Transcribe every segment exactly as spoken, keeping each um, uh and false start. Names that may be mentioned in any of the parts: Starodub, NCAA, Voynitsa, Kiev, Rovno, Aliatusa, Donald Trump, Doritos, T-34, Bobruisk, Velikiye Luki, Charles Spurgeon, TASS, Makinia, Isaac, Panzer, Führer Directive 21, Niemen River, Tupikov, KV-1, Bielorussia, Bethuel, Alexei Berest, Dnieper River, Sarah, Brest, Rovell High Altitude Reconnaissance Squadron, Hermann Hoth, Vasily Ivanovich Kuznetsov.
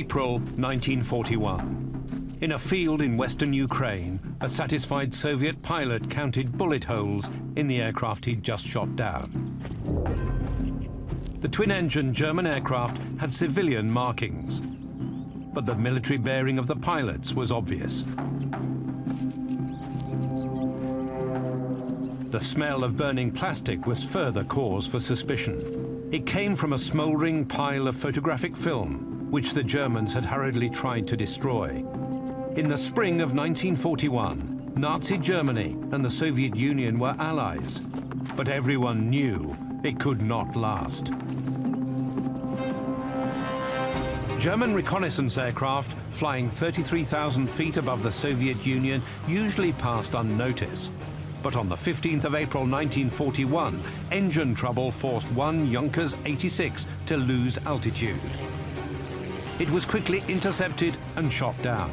April nineteen forty-one. In a field in western Ukraine, a satisfied Soviet pilot counted bullet holes in the aircraft he'd just shot down. The twin-engine German aircraft had civilian markings, but the military bearing of the pilots was obvious. The smell of burning plastic was further cause for suspicion. It came from a smouldering pile of photographic film, which the Germans had hurriedly tried to destroy. In the spring of nineteen forty-one, Nazi Germany and the Soviet Union were allies, but everyone knew it could not last. German reconnaissance aircraft flying thirty-three thousand feet above the Soviet Union usually passed unnoticed. But on the fifteenth of April nineteen forty-one, engine trouble forced one Junkers eighty-six to lose altitude. It was quickly intercepted and shot down.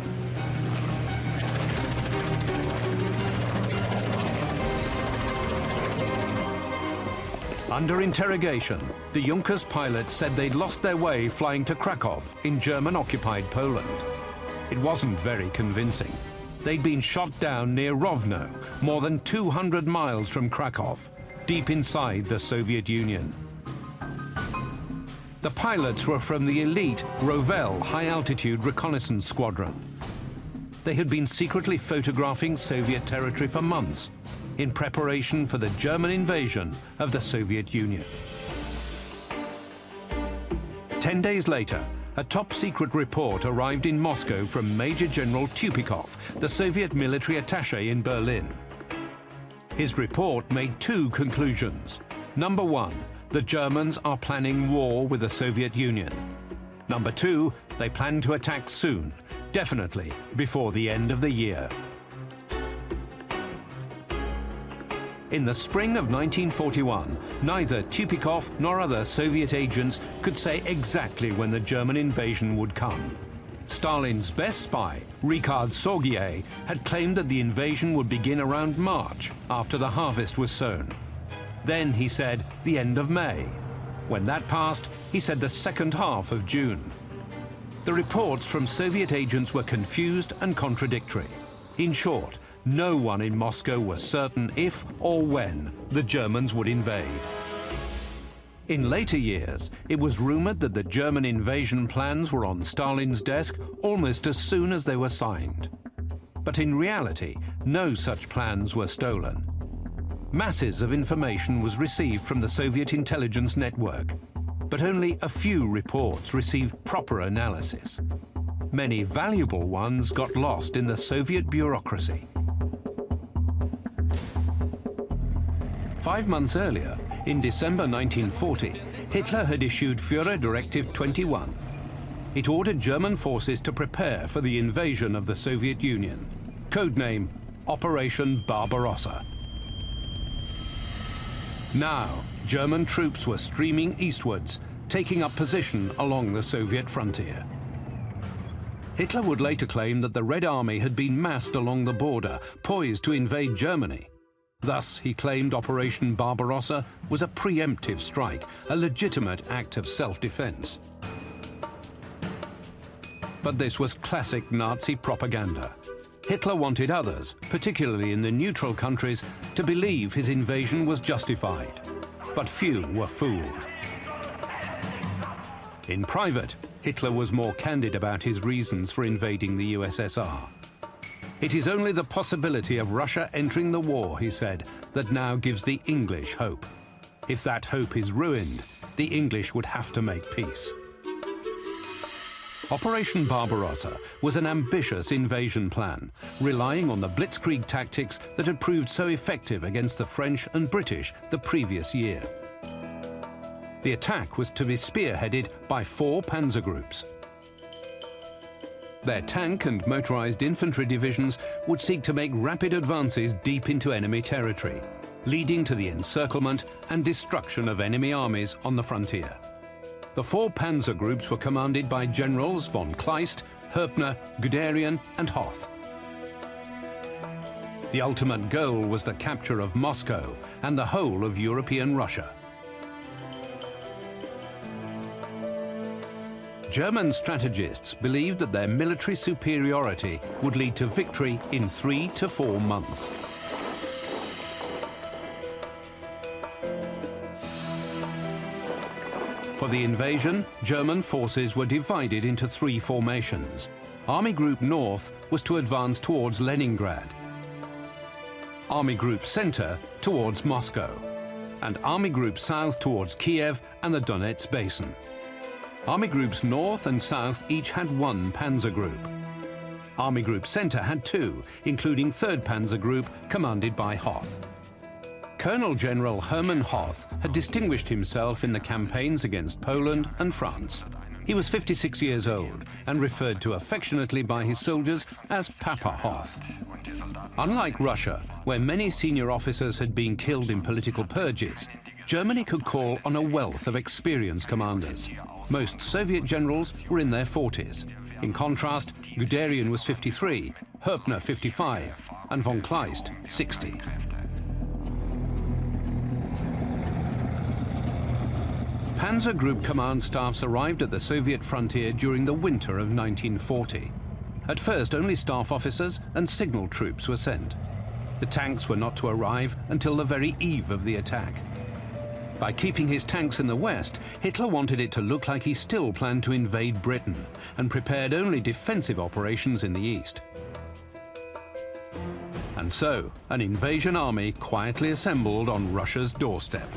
Under interrogation, the Junkers pilots said they'd lost their way flying to Krakow in German-occupied Poland. It wasn't very convincing. They'd been shot down near Rovno, more than two hundred miles from Krakow, deep inside the Soviet Union. The pilots were from the elite Rovell High Altitude Reconnaissance Squadron. They had been secretly photographing Soviet territory for months in preparation for the German invasion of the Soviet Union. Ten days later, a top-secret report arrived in Moscow from Major General Tupikov, the Soviet military attaché in Berlin. His report made two conclusions. Number one, the Germans are planning war with the Soviet Union. Number two, they plan to attack soon, definitely before the end of the year. In the spring of nineteen forty-one, neither Tupikov nor other Soviet agents could say exactly when the German invasion would come. Stalin's best spy, Richard Sorgier, had claimed that the invasion would begin around March, after the harvest was sown. Then he said the end of May. When that passed, he said the second half of June. The reports from Soviet agents were confused and contradictory. In short, no one in Moscow was certain if or when the Germans would invade. In later years, it was rumored that the German invasion plans were on Stalin's desk almost as soon as they were signed. But in reality, no such plans were stolen. Masses of information was received from the Soviet intelligence network, but only a few reports received proper analysis. Many valuable ones got lost in the Soviet bureaucracy. Five months earlier, in December nineteen forty, Hitler had issued Führer Directive twenty-one. It ordered German forces to prepare for the invasion of the Soviet Union, codename Operation Barbarossa. Now, German troops were streaming eastwards, taking up position along the Soviet frontier. Hitler would later claim that the Red Army had been massed along the border, poised to invade Germany. Thus, he claimed Operation Barbarossa was a preemptive strike, a legitimate act of self-defense. But this was classic Nazi propaganda. Hitler wanted others, particularly in the neutral countries, to believe his invasion was justified. But few were fooled. In private, Hitler was more candid about his reasons for invading the U S S R. It is only the possibility of Russia entering the war, he said, that now gives the English hope. If that hope is ruined, the English would have to make peace. Operation Barbarossa was an ambitious invasion plan, relying on the blitzkrieg tactics that had proved so effective against the French and British the previous year. The attack was to be spearheaded by four panzer groups. Their tank and motorized infantry divisions would seek to make rapid advances deep into enemy territory, leading to the encirclement and destruction of enemy armies on the frontier. The four panzer groups were commanded by generals von Kleist, Hoepner, Guderian, and Hoth. The ultimate goal was the capture of Moscow and the whole of European Russia. German strategists believed that their military superiority would lead to victory in three to four months. For the invasion, German forces were divided into three formations. Army Group North was to advance towards Leningrad, Army Group Center towards Moscow, and Army Group South towards Kiev and the Donetsk Basin. Army Groups North and South each had one panzer group. Army Group Center had two, including third Panzer Group, commanded by Hoth. Colonel General Hermann Hoth had distinguished himself in the campaigns against Poland and France. He was fifty-six years old and referred to affectionately by his soldiers as Papa Hoth. Unlike Russia, where many senior officers had been killed in political purges, Germany could call on a wealth of experienced commanders. Most Soviet generals were in their forties. In contrast, Guderian was fifty-three, Hoepner fifty-five, and von Kleist sixty. Panzer Group command staffs arrived at the Soviet frontier during the winter of nineteen forty. At first, only staff officers and signal troops were sent. The tanks were not to arrive until the very eve of the attack. By keeping his tanks in the west, Hitler wanted it to look like he still planned to invade Britain and prepared only defensive operations in the east. And so, an invasion army quietly assembled on Russia's doorstep.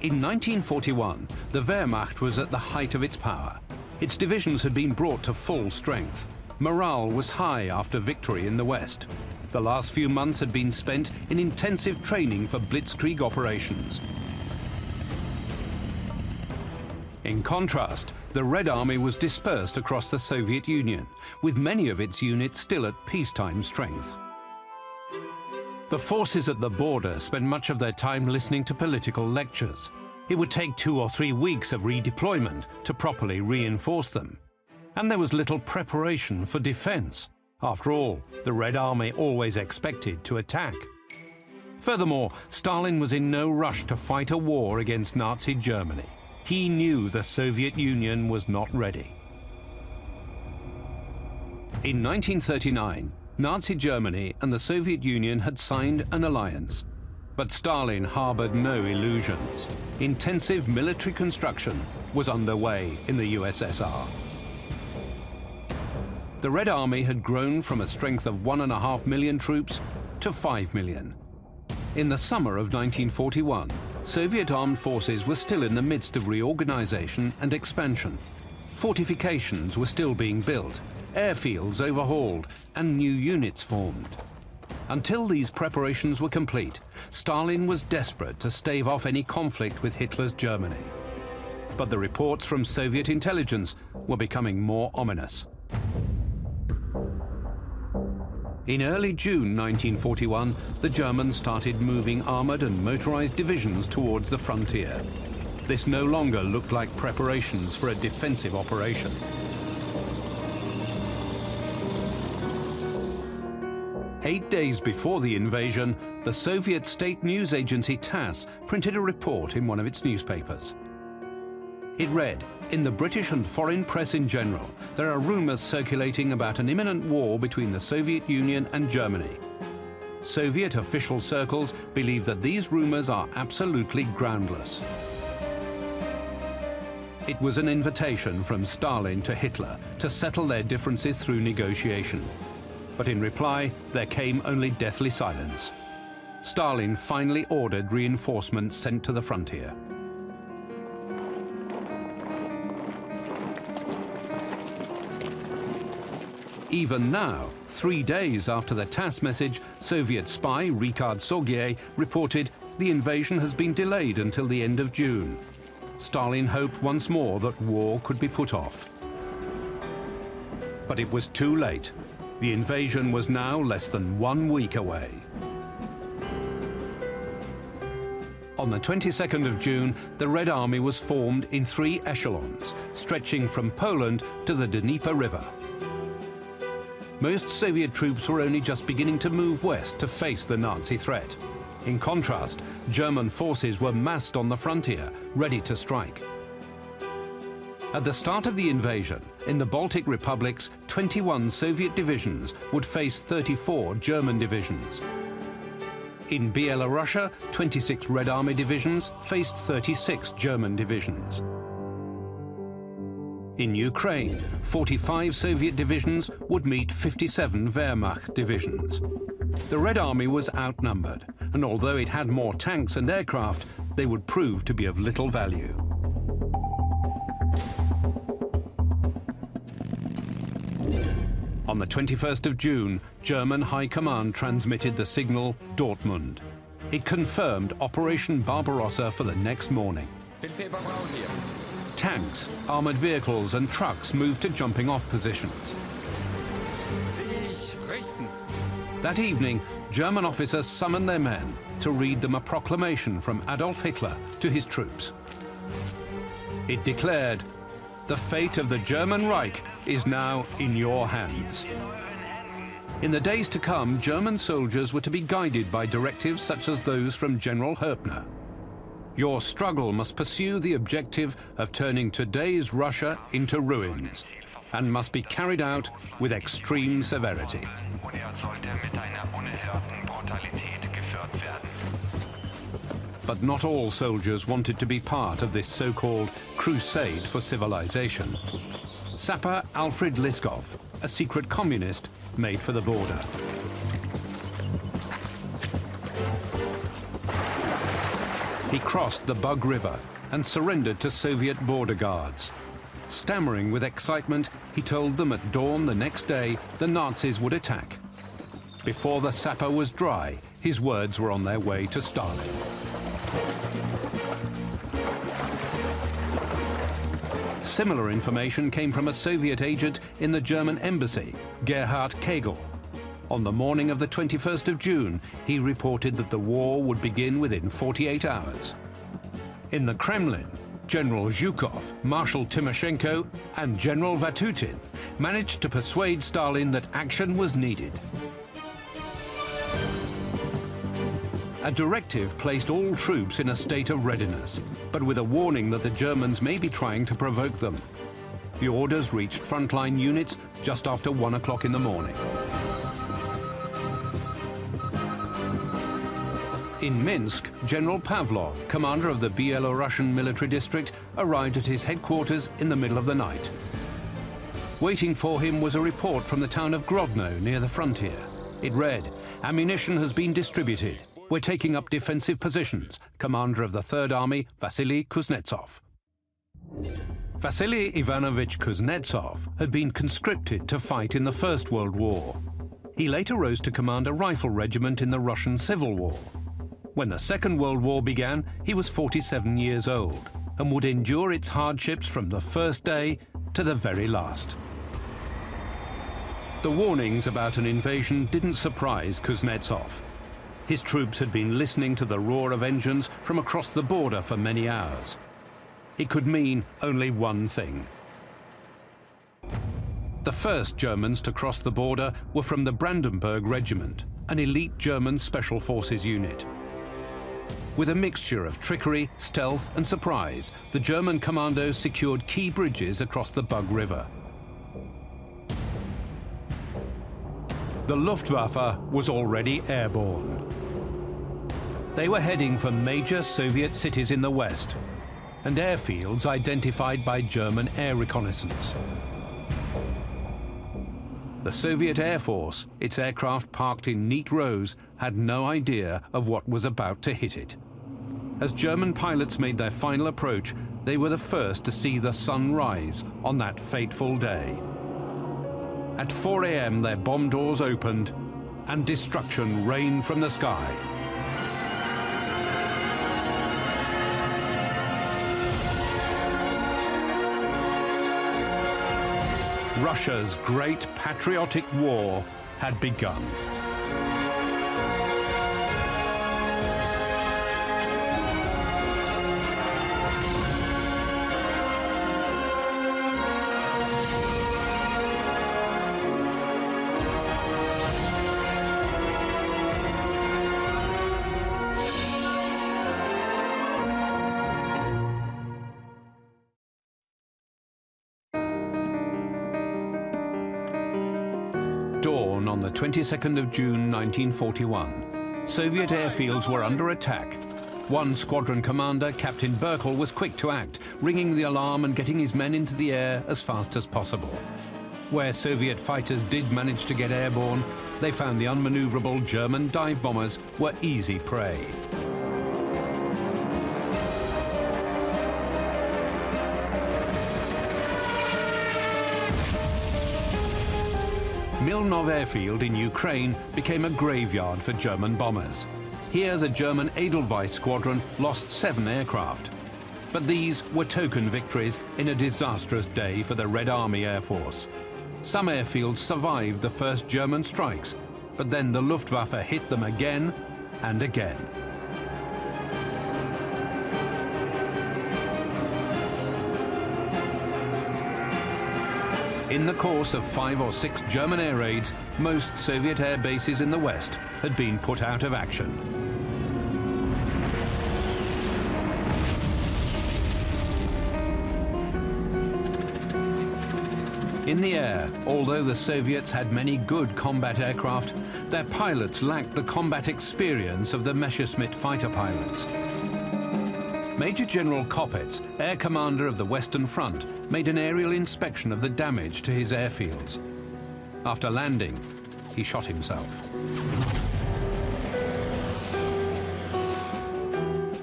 In nineteen forty-one, the Wehrmacht was at the height of its power. Its divisions had been brought to full strength. Morale was high after victory in the West. The last few months had been spent in intensive training for blitzkrieg operations. In contrast, the Red Army was dispersed across the Soviet Union, with many of its units still at peacetime strength. The forces at the border spent much of their time listening to political lectures. It would take two or three weeks of redeployment to properly reinforce them. And there was little preparation for defense. After all, the Red Army always expected to attack. Furthermore, Stalin was in no rush to fight a war against Nazi Germany. He knew the Soviet Union was not ready. In nineteen thirty-nine, Nazi Germany and the Soviet Union had signed an alliance. But Stalin harbored no illusions. Intensive military construction was underway in the U S S R. The Red Army had grown from a strength of one and a half million troops to five million. In the summer of nineteen forty-one, Soviet armed forces were still in the midst of reorganization and expansion. Fortifications were still being built, airfields overhauled, and new units formed. Until these preparations were complete, Stalin was desperate to stave off any conflict with Hitler's Germany. But the reports from Soviet intelligence were becoming more ominous. In early June nineteen forty-one, the Germans started moving armored and motorized divisions towards the frontier. This no longer looked like preparations for a defensive operation. Eight days before the invasion, the Soviet state news agency TASS printed a report in one of its newspapers. It read, "In the British and foreign press in general, there are rumors circulating about an imminent war between the Soviet Union and Germany. Soviet official circles believe that these rumors are absolutely groundless." It was an invitation from Stalin to Hitler to settle their differences through negotiation. But in reply, there came only deathly silence. Stalin finally ordered reinforcements sent to the frontier. Even now, three days after the TASS message, Soviet spy Richard Sorgier reported the invasion has been delayed until the end of June. Stalin hoped once more that war could be put off. But it was too late. The invasion was now less than one week away. On the twenty-second of June, the Red Army was formed in three echelons, stretching from Poland to the Dnieper River. Most Soviet troops were only just beginning to move west to face the Nazi threat. In contrast, German forces were massed on the frontier, ready to strike. At the start of the invasion, in the Baltic republics, twenty-one Soviet divisions would face thirty-four German divisions. In Bielorussia, twenty-six Red Army divisions faced thirty-six German divisions. In Ukraine, forty-five Soviet divisions would meet fifty-seven Wehrmacht divisions. The Red Army was outnumbered, and although it had more tanks and aircraft, they would prove to be of little value. On the twenty-first of June, German High Command transmitted the signal Dortmund. It confirmed Operation Barbarossa for the next morning. Tanks, armoured vehicles and trucks moved to jumping-off positions. That evening, German officers summoned their men to read them a proclamation from Adolf Hitler to his troops. It declared, "The fate of the German Reich is now in your hands." In the days to come, German soldiers were to be guided by directives such as those from General Hoepner. Your struggle must pursue the objective of turning today's Russia into ruins and must be carried out with extreme severity. But not all soldiers wanted to be part of this so-called crusade for civilization. Sapper Alfred Liskov, a secret communist, made for the border. He crossed the Bug River and surrendered to Soviet border guards. Stammering with excitement, he told them at dawn the next day the Nazis would attack. Before the sapper was dry, his words were on their way to Stalin. Similar information came from a Soviet agent in the German embassy, Gerhard Kegel. On the morning of the twenty-first of June, he reported that the war would begin within forty-eight hours. In the Kremlin, General Zhukov, Marshal Tymoshenko, and General Vatutin managed to persuade Stalin that action was needed. A directive placed all troops in a state of readiness, but with a warning that the Germans may be trying to provoke them. The orders reached frontline units just after one o'clock in the morning. In Minsk, General Pavlov, commander of the Belarusian military district, arrived at his headquarters in the middle of the night. Waiting for him was a report from the town of Grodno near the frontier. It read, "Ammunition has been distributed. We're taking up defensive positions," commander of the Third Army, Vasily Kuznetsov. Vasily Ivanovich Kuznetsov had been conscripted to fight in the First World War. He later rose to command a rifle regiment in the Russian Civil War. When the Second World War began, he was forty-seven years old and would endure its hardships from the first day to the very last. The warnings about an invasion didn't surprise Kuznetsov. His troops had been listening to the roar of engines from across the border for many hours. It could mean only one thing. The first Germans to cross the border were from the Brandenburg Regiment, an elite German special forces unit. With a mixture of trickery, stealth and surprise, the German commandos secured key bridges across the Bug River. The Luftwaffe was already airborne. They were heading for major Soviet cities in the west and airfields identified by German air reconnaissance. The Soviet Air Force, its aircraft parked in neat rows, had no idea of what was about to hit it. As German pilots made their final approach, they were the first to see the sun rise on that fateful day. At four a m their bomb doors opened and destruction rained from the sky. Russia's great patriotic war had begun. dawn on the twenty-second of June nineteen forty-one, Soviet airfields were under attack. One squadron commander, Captain Burkle, was quick to act, ringing the alarm and getting his men into the air as fast as possible. Where Soviet fighters did manage to get airborne, they found the unmaneuverable German dive bombers were easy prey. Milnov airfield in Ukraine became a graveyard for German bombers. Here, the German Edelweiss squadron lost seven aircraft. But these were token victories in a disastrous day for the Red Army Air Force. Some airfields survived the first German strikes, but then the Luftwaffe hit them again and again. In the course of five or six German air raids, most Soviet air bases in the West had been put out of action. In the air, although the Soviets had many good combat aircraft, their pilots lacked the combat experience of the Messerschmitt fighter pilots. Major General Kopets, air commander of the Western Front, made an aerial inspection of the damage to his airfields. After landing, he shot himself.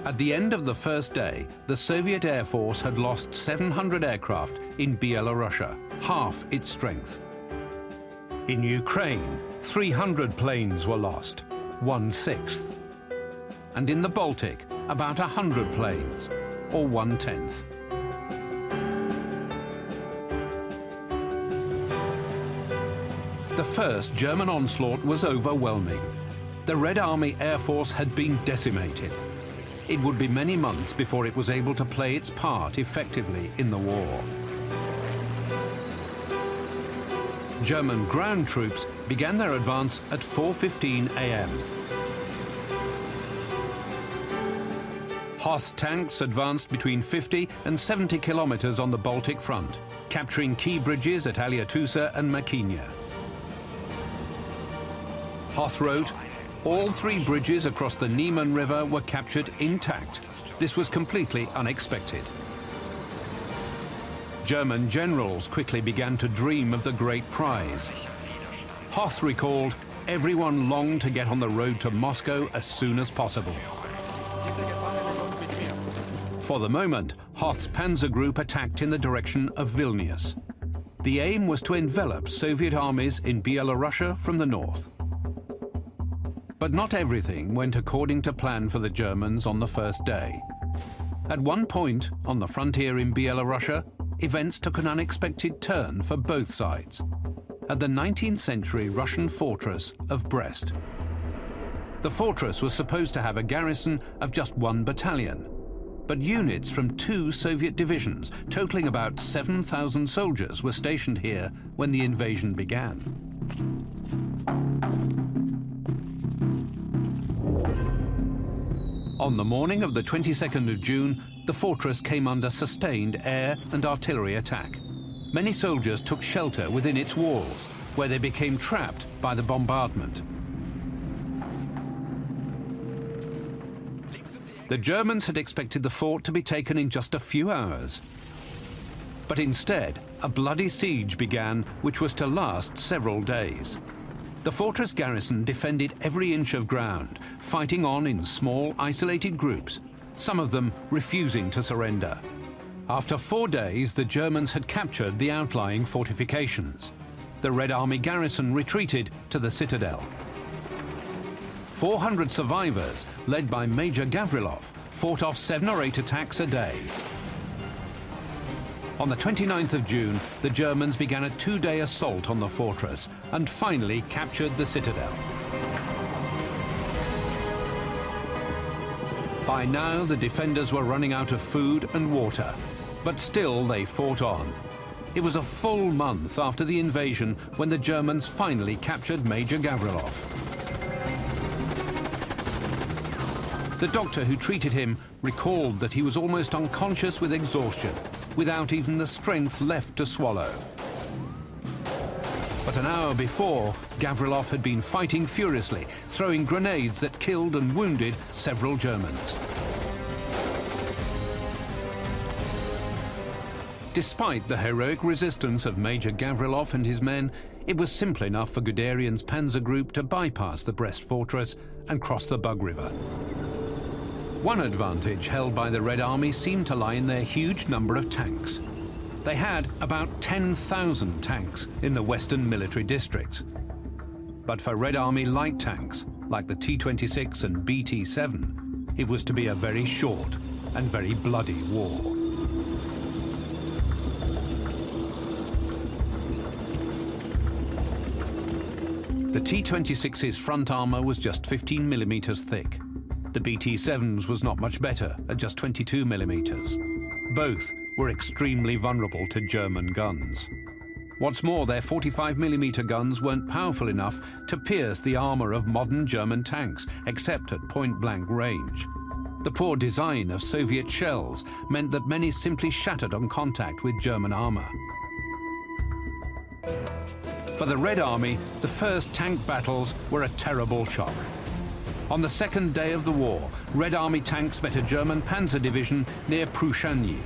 At the end of the first day, the Soviet Air Force had lost seven hundred aircraft in Byelorussia, half its strength. In Ukraine, three hundred planes were lost, one-sixth. And in the Baltic, about one hundred planes, or one-tenth. The first German onslaught was overwhelming. The Red Army Air Force had been decimated. It would be many months before it was able to play its part effectively in the war. German ground troops began their advance at four fifteen a m Hoth's tanks advanced between fifty and seventy kilometers on the Baltic front, capturing key bridges at Aliatusa and Makinia. Hoth wrote, "All three bridges across the Niemen River were captured intact. This was completely unexpected." German generals quickly began to dream of the great prize. Hoth recalled, "Everyone longed to get on the road to Moscow as soon as possible." For the moment, Hoth's panzer group attacked in the direction of Vilnius. The aim was to envelop Soviet armies in Byelorussia from the north. But not everything went according to plan for the Germans on the first day. At one point, on the frontier in Byelorussia, events took an unexpected turn for both sides, at the nineteenth century Russian fortress of Brest. The fortress was supposed to have a garrison of just one battalion, but units from two Soviet divisions, totaling about seven thousand soldiers, were stationed here when the invasion began. On the morning of the twenty-second of June, the fortress came under sustained air and artillery attack. Many soldiers took shelter within its walls, where they became trapped by the bombardment. The Germans had expected the fort to be taken in just a few hours. But instead, a bloody siege began, which was to last several days. The fortress garrison defended every inch of ground, fighting on in small, isolated groups, some of them refusing to surrender. After four days, the Germans had captured the outlying fortifications. The Red Army garrison retreated to the citadel. four hundred survivors, led by Major Gavrilov, fought off seven or eight attacks a day. On the twenty-ninth of June, the Germans began a two-day assault on the fortress and finally captured the citadel. By now, the defenders were running out of food and water, but still they fought on. It was a full month after the invasion when the Germans finally captured Major Gavrilov. The doctor who treated him recalled that he was almost unconscious with exhaustion, without even the strength left to swallow. But an hour before, Gavrilov had been fighting furiously, throwing grenades that killed and wounded several Germans. Despite the heroic resistance of Major Gavrilov and his men, it was simple enough for Guderian's panzer group to bypass the Brest fortress and cross the Bug River. One advantage held by the Red Army seemed to lie in their huge number of tanks. They had about ten thousand tanks in the western military districts. But for Red Army light tanks, like the T twenty-six and B T seven, it was to be a very short and very bloody war. The T twenty-six's front armour was just fifteen millimetres thick. The B T seven's was not much better, at just twenty-two millimetres. Both were extremely vulnerable to German guns. What's more, their forty-five millimetre guns weren't powerful enough to pierce the armour of modern German tanks, except at point-blank range. The poor design of Soviet shells meant that many simply shattered on contact with German armour. For the Red Army, the first tank battles were a terrible shock. On the second day of the war, Red Army tanks met a German panzer division near Prushany.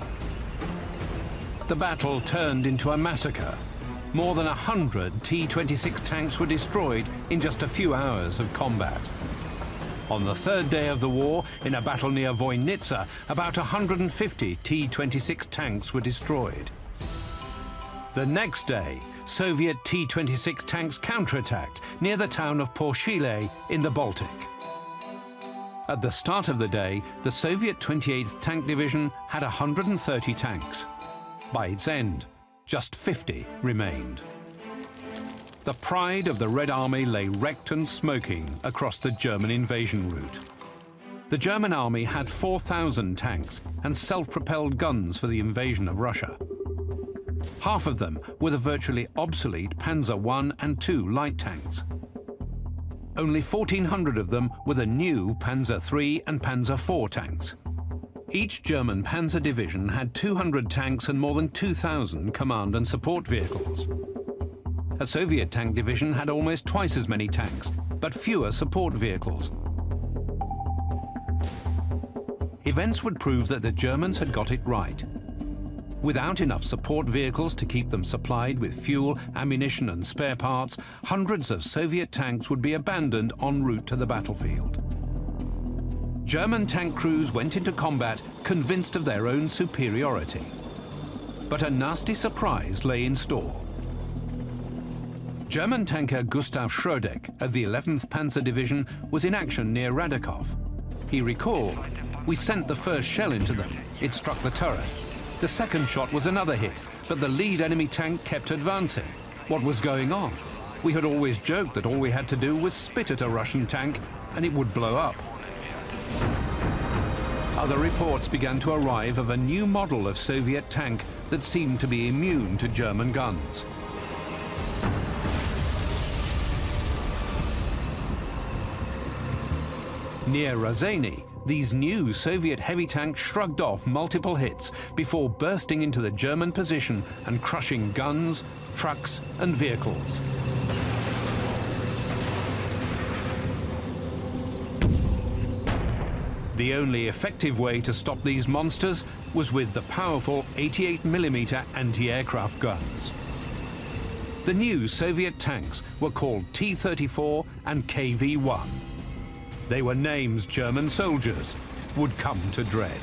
The battle turned into a massacre. More than one hundred T twenty-six tanks were destroyed in just a few hours of combat. On the third day of the war, in a battle near Voynitsa, about one hundred fifty T twenty-six tanks were destroyed. The next day, Soviet T twenty-six tanks counterattacked near the town of Porshile in the Baltic. At the start of the day, the Soviet twenty-eighth Tank Division had one hundred thirty tanks. By its end, just fifty remained. The pride of the Red Army lay wrecked and smoking across the German invasion route. The German army had four thousand tanks and self-propelled guns for the invasion of Russia. Half of them were the virtually obsolete Panzer one and two light tanks. Only fourteen hundred of them were the new Panzer three and Panzer four tanks. Each German panzer division had two hundred tanks and more than two thousand command and support vehicles. A Soviet tank division had almost twice as many tanks, but fewer support vehicles. Events would prove that the Germans had got it right. Without enough support vehicles to keep them supplied with fuel, ammunition and spare parts, hundreds of Soviet tanks would be abandoned en route to the battlefield. German tank crews went into combat convinced of their own superiority. But a nasty surprise lay in store. German tanker Gustav Schrodeck of the eleventh Panzer Division was in action near Radekov. He recalled, "We sent the first shell into them. It struck the turret. The second shot was another hit, but the lead enemy tank kept advancing. What was going on? We had always joked that all we had to do was spit at a Russian tank and it would blow up." Other reports began to arrive of a new model of Soviet tank that seemed to be immune to German guns. Near Razany, these new Soviet heavy tanks shrugged off multiple hits before bursting into the German position and crushing guns, trucks and vehicles. The only effective way to stop these monsters was with the powerful eighty-eight millimeter anti-aircraft guns. The new Soviet tanks were called T thirty-four and K V one. They were names German soldiers would come to dread.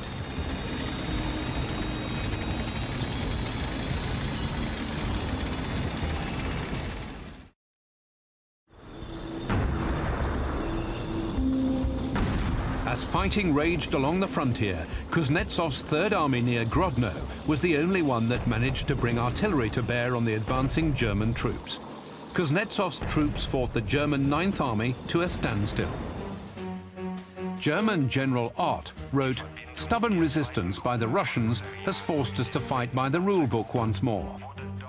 As fighting raged along the frontier, Kuznetsov's Third Army near Grodno was the only one that managed to bring artillery to bear on the advancing German troops. Kuznetsov's troops fought the German Ninth Army to a standstill. German General Ott wrote, "Stubborn resistance by the Russians has forced us to fight by the rule book once more.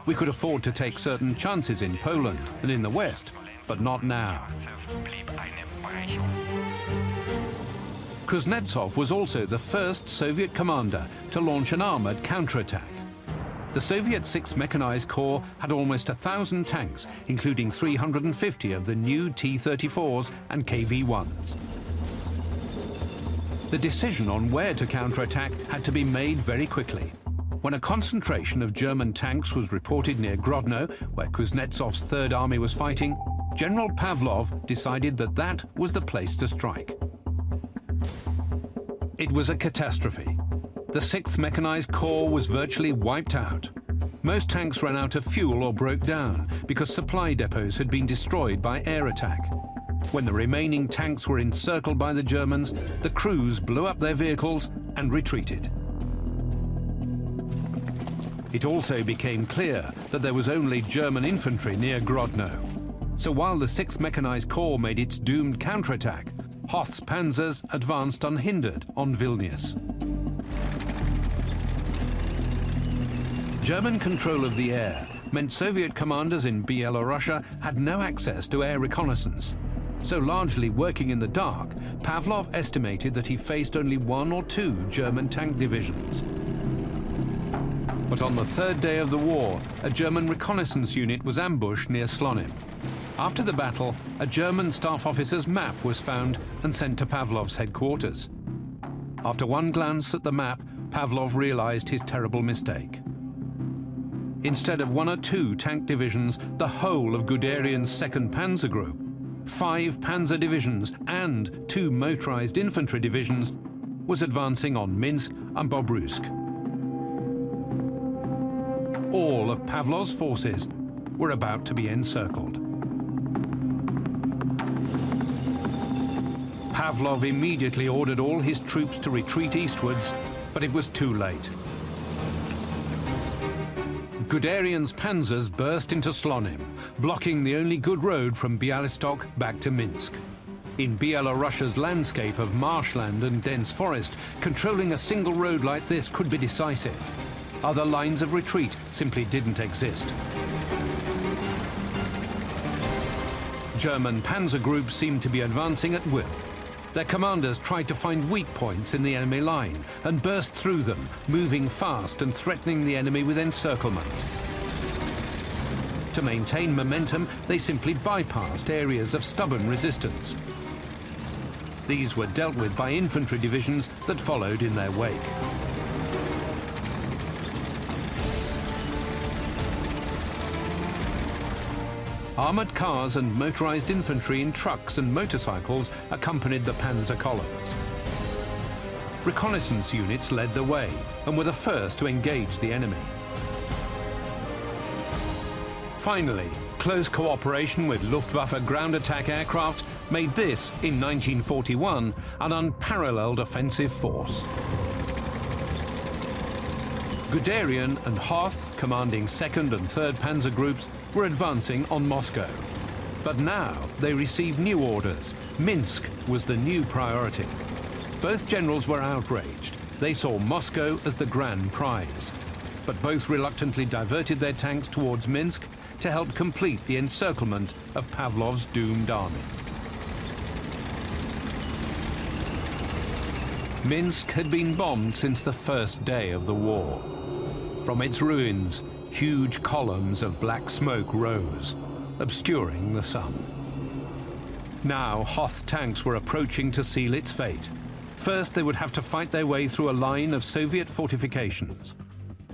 We could afford to take certain chances in Poland and in the West, but not now." Kuznetsov was also the first Soviet commander to launch an armoured counterattack. The Soviet sixth Mechanized Corps had almost one thousand tanks, including three hundred fifty of the new T thirty-fours and K V ones. The decision on where to counterattack had to be made very quickly. When a concentration of German tanks was reported near Grodno, where Kuznetsov's Third Army was fighting, General Pavlov decided that that was the place to strike. It was a catastrophe. The sixth Mechanized Corps was virtually wiped out. Most tanks ran out of fuel or broke down because supply depots had been destroyed by air attack. When the remaining tanks were encircled by the Germans, the crews blew up their vehicles and retreated. It also became clear that there was only German infantry near Grodno. So while the sixth Mechanized Corps made its doomed counterattack, Hoth's panzers advanced unhindered on Vilnius. German control of the air meant Soviet commanders in Bielorussia had no access to air reconnaissance. So largely working in the dark, Pavlov estimated that he faced only one or two German tank divisions. But on the third day of the war, a German reconnaissance unit was ambushed near Slonim. After the battle, a German staff officer's map was found and sent to Pavlov's headquarters. After one glance at the map, Pavlov realized his terrible mistake. Instead of one or two tank divisions, the whole of Guderian's second Panzer Group, five panzer divisions and two motorized infantry divisions, was advancing on Minsk and Bobruisk. All of Pavlov's forces were about to be encircled. Pavlov immediately ordered all his troops to retreat eastwards, but it was too late. Guderian's panzers burst into Slonim, blocking the only good road from Białystok back to Minsk. In Bielorussia's landscape of marshland and dense forest, controlling a single road like this could be decisive. Other lines of retreat simply didn't exist. German panzer groups seemed to be advancing at will. Their commanders tried to find weak points in the enemy line and burst through them, moving fast and threatening the enemy with encirclement. To maintain momentum, they simply bypassed areas of stubborn resistance. These were dealt with by infantry divisions that followed in their wake. Armoured cars and motorised infantry in trucks and motorcycles accompanied the panzer columns. Reconnaissance units led the way and were the first to engage the enemy. Finally, close cooperation with Luftwaffe ground attack aircraft made this, in nineteen forty-one, an unparalleled offensive force. Guderian and Hoth, commanding second and third Panzer Groups, were advancing on Moscow. But now they received new orders. Minsk was the new priority. Both generals were outraged. They saw Moscow as the grand prize. But both reluctantly diverted their tanks towards Minsk to help complete the encirclement of Pavlov's doomed army. Minsk had been bombed since the first day of the war. From its ruins, huge columns of black smoke rose, obscuring the sun. Now Hoth tanks were approaching to seal its fate. First, they would have to fight their way through a line of Soviet fortifications.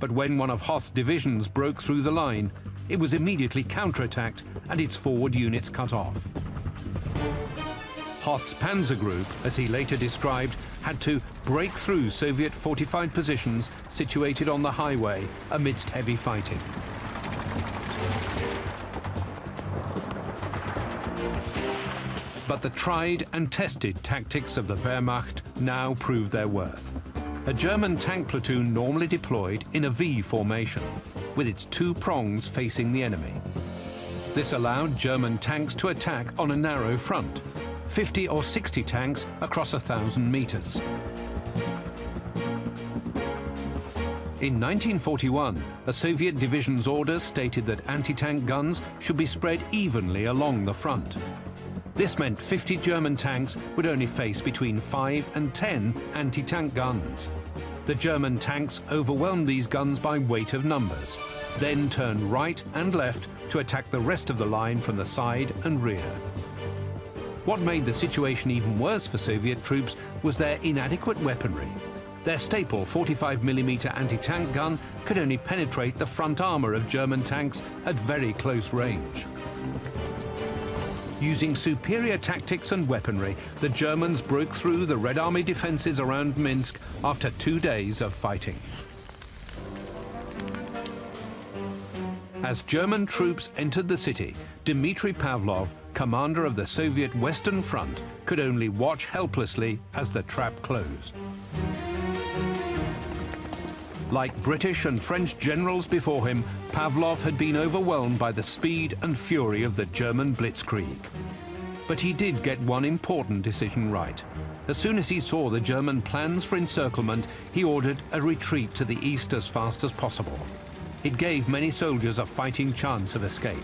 But when one of Hoth's divisions broke through the line, it was immediately counterattacked and its forward units cut off. Hoth's panzer group, as he later described, had to break through Soviet fortified positions situated on the highway amidst heavy fighting. But the tried and tested tactics of the Wehrmacht now proved their worth. A German tank platoon normally deployed in a V formation, with its two prongs facing the enemy. This allowed German tanks to attack on a narrow front, fifty or sixty tanks across a thousand meters. In nineteen forty-one, a Soviet division's order stated that anti-tank guns should be spread evenly along the front. This meant fifty German tanks would only face between five and ten anti-tank guns. the German tanks overwhelmed these guns by weight of numbers, then turned right and left to attack the rest of the line from the side and rear. What made the situation even worse for Soviet troops was their inadequate weaponry. Their staple forty-five millimeter anti-tank gun could only penetrate the front armor of German tanks at very close range. Using superior tactics and weaponry, the Germans broke through the Red Army defenses around Minsk after two days of fighting. As German troops entered the city, Dmitry Pavlov, commander of the Soviet Western Front, could only watch helplessly as the trap closed. Like British and French generals before him, Pavlov had been overwhelmed by the speed and fury of the German blitzkrieg. But he did get one important decision right. As soon as he saw the German plans for encirclement, he ordered a retreat to the east as fast as possible. It gave many soldiers a fighting chance of escape.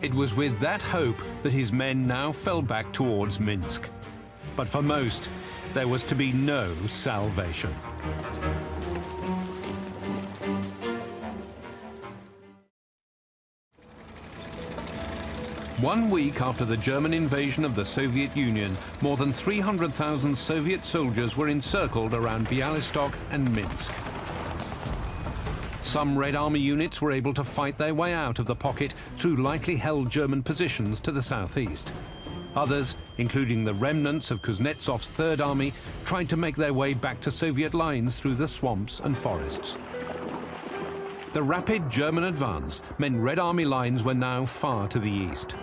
It was with that hope that his men now fell back towards Minsk. But for most, there was to be no salvation. One week after the German invasion of the Soviet Union, more than three hundred thousand Soviet soldiers were encircled around Białystok and Minsk. Some Red Army units were able to fight their way out of the pocket through lightly held German positions to the southeast. Others, including the remnants of Kuznetsov's Third Army, tried to make their way back to Soviet lines through the swamps and forests. The rapid German advance meant Red Army lines were now far to the east.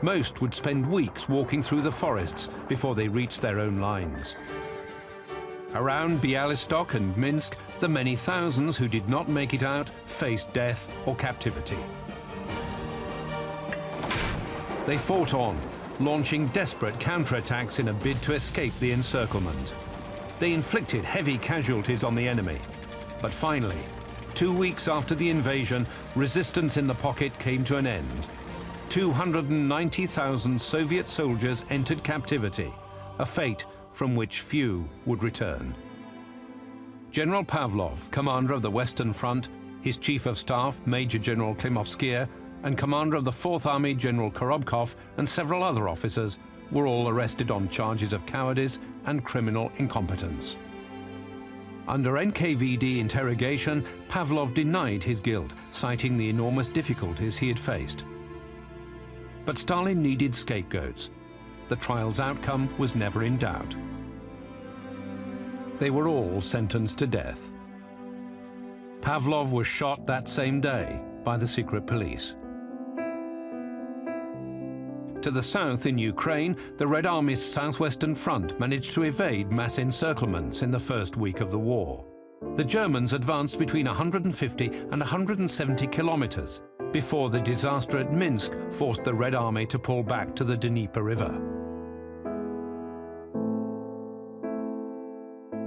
Most would spend weeks walking through the forests before they reached their own lines. Around Białystok and Minsk, the many thousands who did not make it out faced death or captivity. They fought on, launching desperate counterattacks in a bid to escape the encirclement. They inflicted heavy casualties on the enemy. But finally, two weeks after the invasion, resistance in the pocket came to an end. two hundred ninety thousand Soviet soldiers entered captivity, a fate from which few would return. General Pavlov, commander of the Western Front, his chief of staff, Major General Klimovsky, and commander of the Fourth Army, General Korobkov, and several other officers were all arrested on charges of cowardice and criminal incompetence. Under N K V D interrogation, Pavlov denied his guilt, citing the enormous difficulties he had faced. But Stalin needed scapegoats. The trial's outcome was never in doubt. They were all sentenced to death. Pavlov was shot that same day by the secret police. To the south in Ukraine, the Red Army's southwestern front managed to evade mass encirclements in the first week of the war. The Germans advanced between one hundred fifty and one hundred seventy kilometers before the disaster at Minsk forced the Red Army to pull back to the Dnieper River.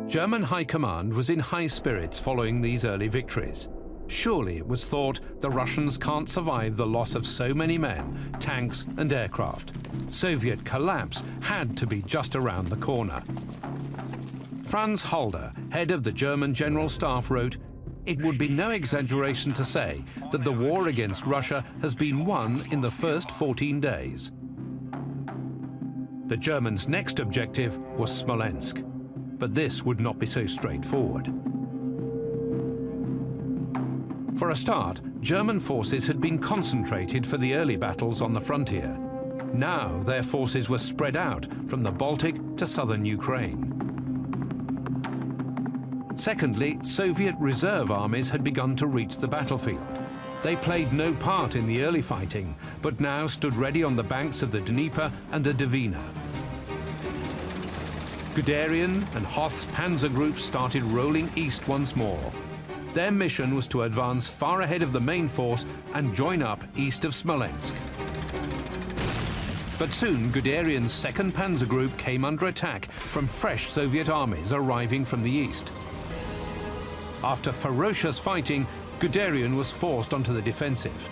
German High Command was in high spirits following these early victories. Surely, it was thought, the Russians can't survive the loss of so many men, tanks and aircraft. Soviet collapse had to be just around the corner. Franz Halder, head of the German General Staff, wrote, "It would be no exaggeration to say that the war against Russia has been won in the first fourteen days." The Germans' next objective was Smolensk, but this would not be so straightforward. For a start, German forces had been concentrated for the early battles on the frontier. Now their forces were spread out from the Baltic to southern Ukraine. Secondly, Soviet reserve armies had begun to reach the battlefield. They played no part in the early fighting, but now stood ready on the banks of the Dnieper and the Dvina. Guderian and Hoth's panzer groups started rolling east once more. Their mission was to advance far ahead of the main force and join up east of Smolensk. But soon, Guderian's second Panzer Group came under attack from fresh Soviet armies arriving from the east. After ferocious fighting, Guderian was forced onto the defensive.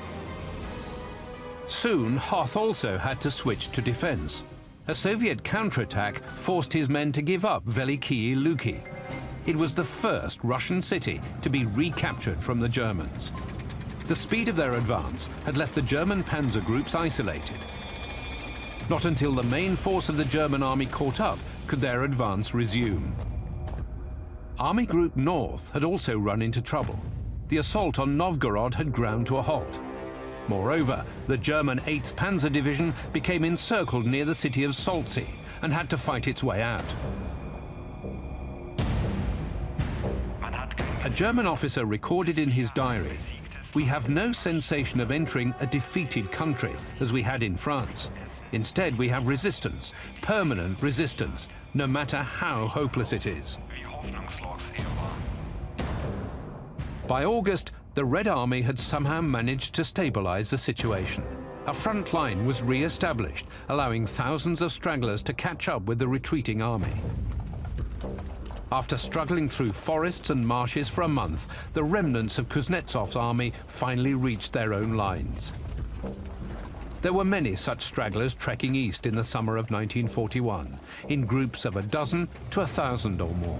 Soon, Hoth also had to switch to defense. A Soviet counterattack forced his men to give up Velikiye Luki, It was the first Russian city to be recaptured from the Germans. The speed of their advance had left the German panzer groups isolated. Not until the main force of the German army caught up could their advance resume. Army Group North had also run into trouble. The assault on Novgorod had ground to a halt. Moreover, the German eighth Panzer Division became encircled near the city of Soltsi and had to fight its way out. A German officer recorded in his diary, "We have no sensation of entering a defeated country as we had in France. Instead, we have resistance, permanent resistance, no matter how hopeless it is." By August, the Red Army had somehow managed to stabilize the situation. A front line was re-established, allowing thousands of stragglers to catch up with the retreating army. After struggling through forests and marshes for a month, the remnants of Kuznetsov's army finally reached their own lines. There were many such stragglers trekking east in the summer of nineteen forty-one, in groups of a dozen to a thousand or more.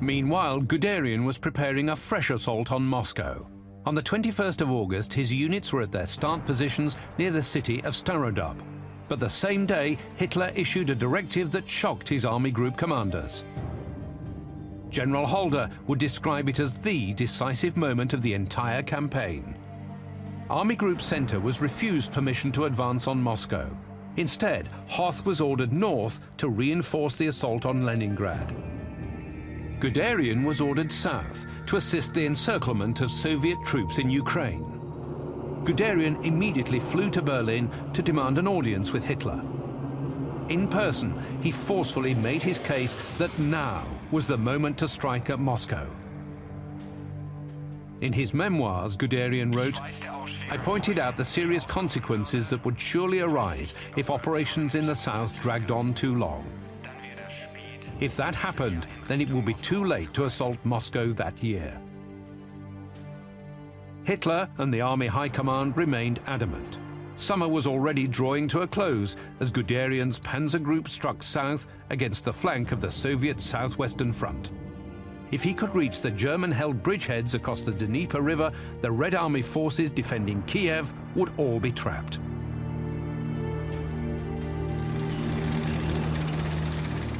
Meanwhile, Guderian was preparing a fresh assault on Moscow. On the twenty-first of August, his units were at their start positions near the city of Starodub. But the same day, Hitler issued a directive that shocked his army group commanders. General Holder would describe it as the decisive moment of the entire campaign. Army Group Center was refused permission to advance on Moscow. Instead, Hoth was ordered north to reinforce the assault on Leningrad. Guderian was ordered south to assist the encirclement of Soviet troops in Ukraine. Guderian immediately flew to Berlin to demand an audience with Hitler. In person, he forcefully made his case that now was the moment to strike at Moscow. In his memoirs, Guderian wrote, "I pointed out the serious consequences that would surely arise if operations in the south dragged on too long. If that happened, then it will be too late to assault Moscow that year." Hitler and the Army High Command remained adamant. Summer was already drawing to a close as Guderian's panzer group struck south against the flank of the Soviet southwestern front. If he could reach the German-held bridgeheads across the Dnieper River, the Red Army forces defending Kiev would all be trapped.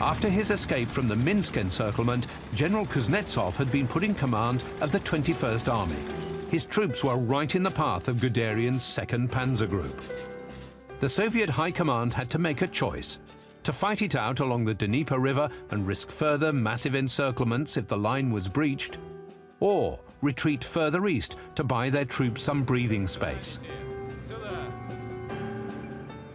After his escape from the Minsk encirclement, General Kuznetsov had been put in command of the twenty-first Army. His troops were right in the path of Guderian's second Panzer Group. The Soviet High Command had to make a choice: to fight it out along the Dnieper River and risk further massive encirclements if the line was breached, or retreat further east to buy their troops some breathing space.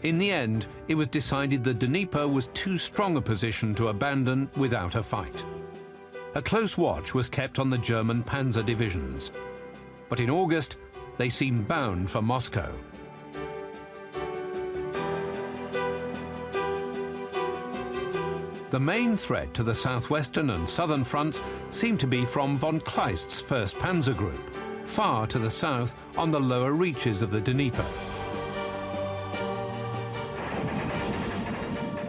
In the end, it was decided the Dnieper was too strong a position to abandon without a fight. A close watch was kept on the German panzer divisions. But in August, they seemed bound for Moscow. The main threat to the southwestern and southern fronts seemed to be from von Kleist's first Panzer Group, far to the south on the lower reaches of the Dnieper.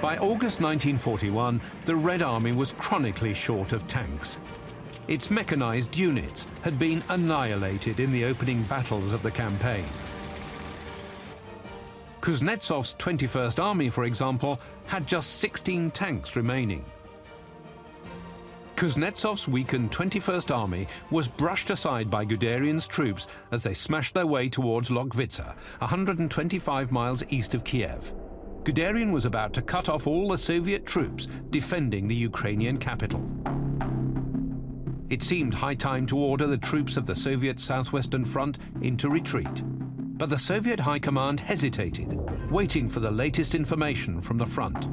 By August nineteen forty-one, the Red Army was chronically short of tanks. Its mechanized units had been annihilated in the opening battles of the campaign. Kuznetsov's twenty-first Army, for example, had just sixteen tanks remaining. Kuznetsov's weakened twenty-first Army was brushed aside by Guderian's troops as they smashed their way towards Lokhvitsa, one hundred twenty-five miles east of Kiev. Guderian was about to cut off all the Soviet troops defending the Ukrainian capital. It seemed high time to order the troops of the Soviet Southwestern Front into retreat. But the Soviet High Command hesitated, waiting for the latest information from the front.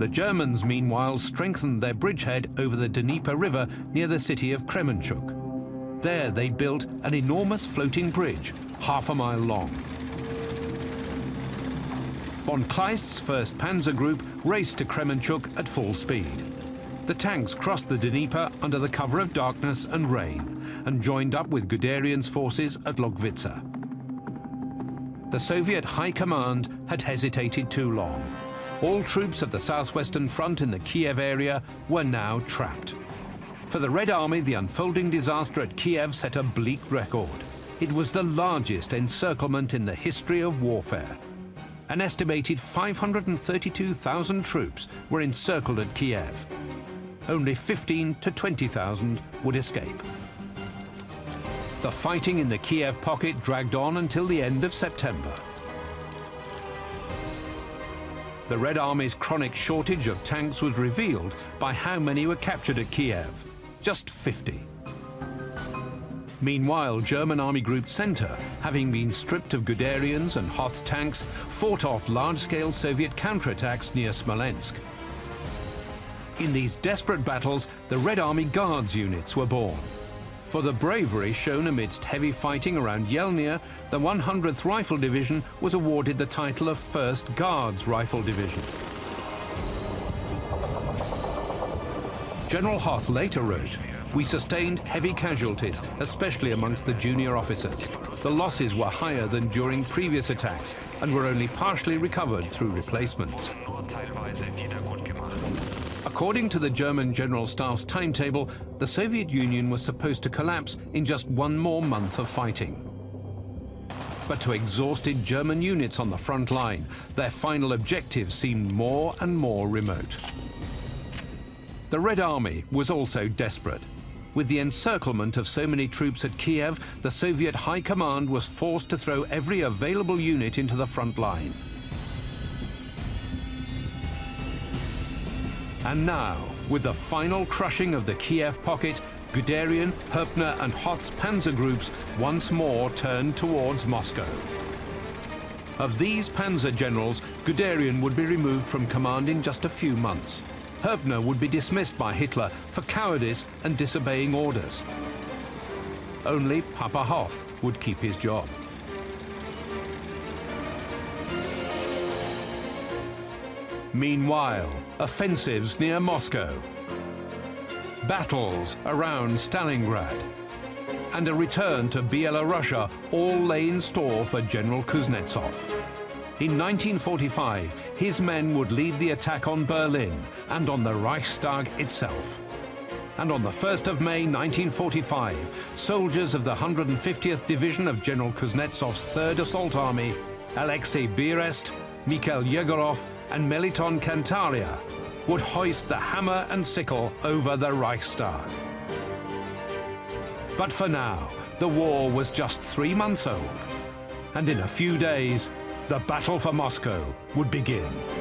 The Germans, meanwhile, strengthened their bridgehead over the Dnieper River near the city of Kremenchuk. There they built an enormous floating bridge, half a mile long. Von Kleist's first Panzer Group raced to Kremenchuk at full speed. The tanks crossed the Dnieper under the cover of darkness and rain and joined up with Guderian's forces at Lokhvitsa. the Soviet High Command had hesitated too long. All troops of the Southwestern Front in the Kiev area were now trapped. For the Red Army, the unfolding disaster at Kiev set a bleak record. It was the largest encirclement in the history of warfare. An estimated five hundred thirty-two thousand troops were encircled at Kiev. Only fifteen to twenty thousand would escape. The fighting in the Kiev pocket dragged on until the end of September. The Red Army's chronic shortage of tanks was revealed by how many were captured at Kiev, just fifty. Meanwhile, German Army Group Centre, having been stripped of Guderians and Hoth tanks, fought off large-scale Soviet counterattacks near Smolensk. In these desperate battles, the Red Army Guards units were born. For the bravery shown amidst heavy fighting around Yelnya, the one hundredth Rifle Division was awarded the title of first Guards Rifle Division. General Hoth later wrote, "We sustained heavy casualties, especially amongst the junior officers. The losses were higher than during previous attacks and were only partially recovered through replacements." According to the German General Staff's timetable, the Soviet Union was supposed to collapse in just one more month of fighting. But to exhausted German units on the front line, their final objective seemed more and more remote. The Red Army was also desperate. With the encirclement of so many troops at Kiev, the Soviet High Command was forced to throw every available unit into the front line. And now, with the final crushing of the Kiev pocket, Guderian, Hoepner and Hoth's panzer groups once more turned towards Moscow. Of these panzer generals, Guderian would be removed from command in just a few months. Hoepner would be dismissed by Hitler for cowardice and disobeying orders. Only Papa Hoth would keep his job. Meanwhile, offensives near Moscow, battles around Stalingrad, and a return to Bielorussia all lay in store for General Kuznetsov. In nineteen forty-five, his men would lead the attack on Berlin and on the Reichstag itself. And on the first of May nineteen forty-five, soldiers of the one hundred fiftieth Division of General Kuznetsov's third Assault Army, Alexei Berest, Mikhail Yegorov, and Meliton Kantaria would hoist the hammer and sickle over the Reichstag. But for now, the war was just three months old, and in a few days, the battle for Moscow would begin.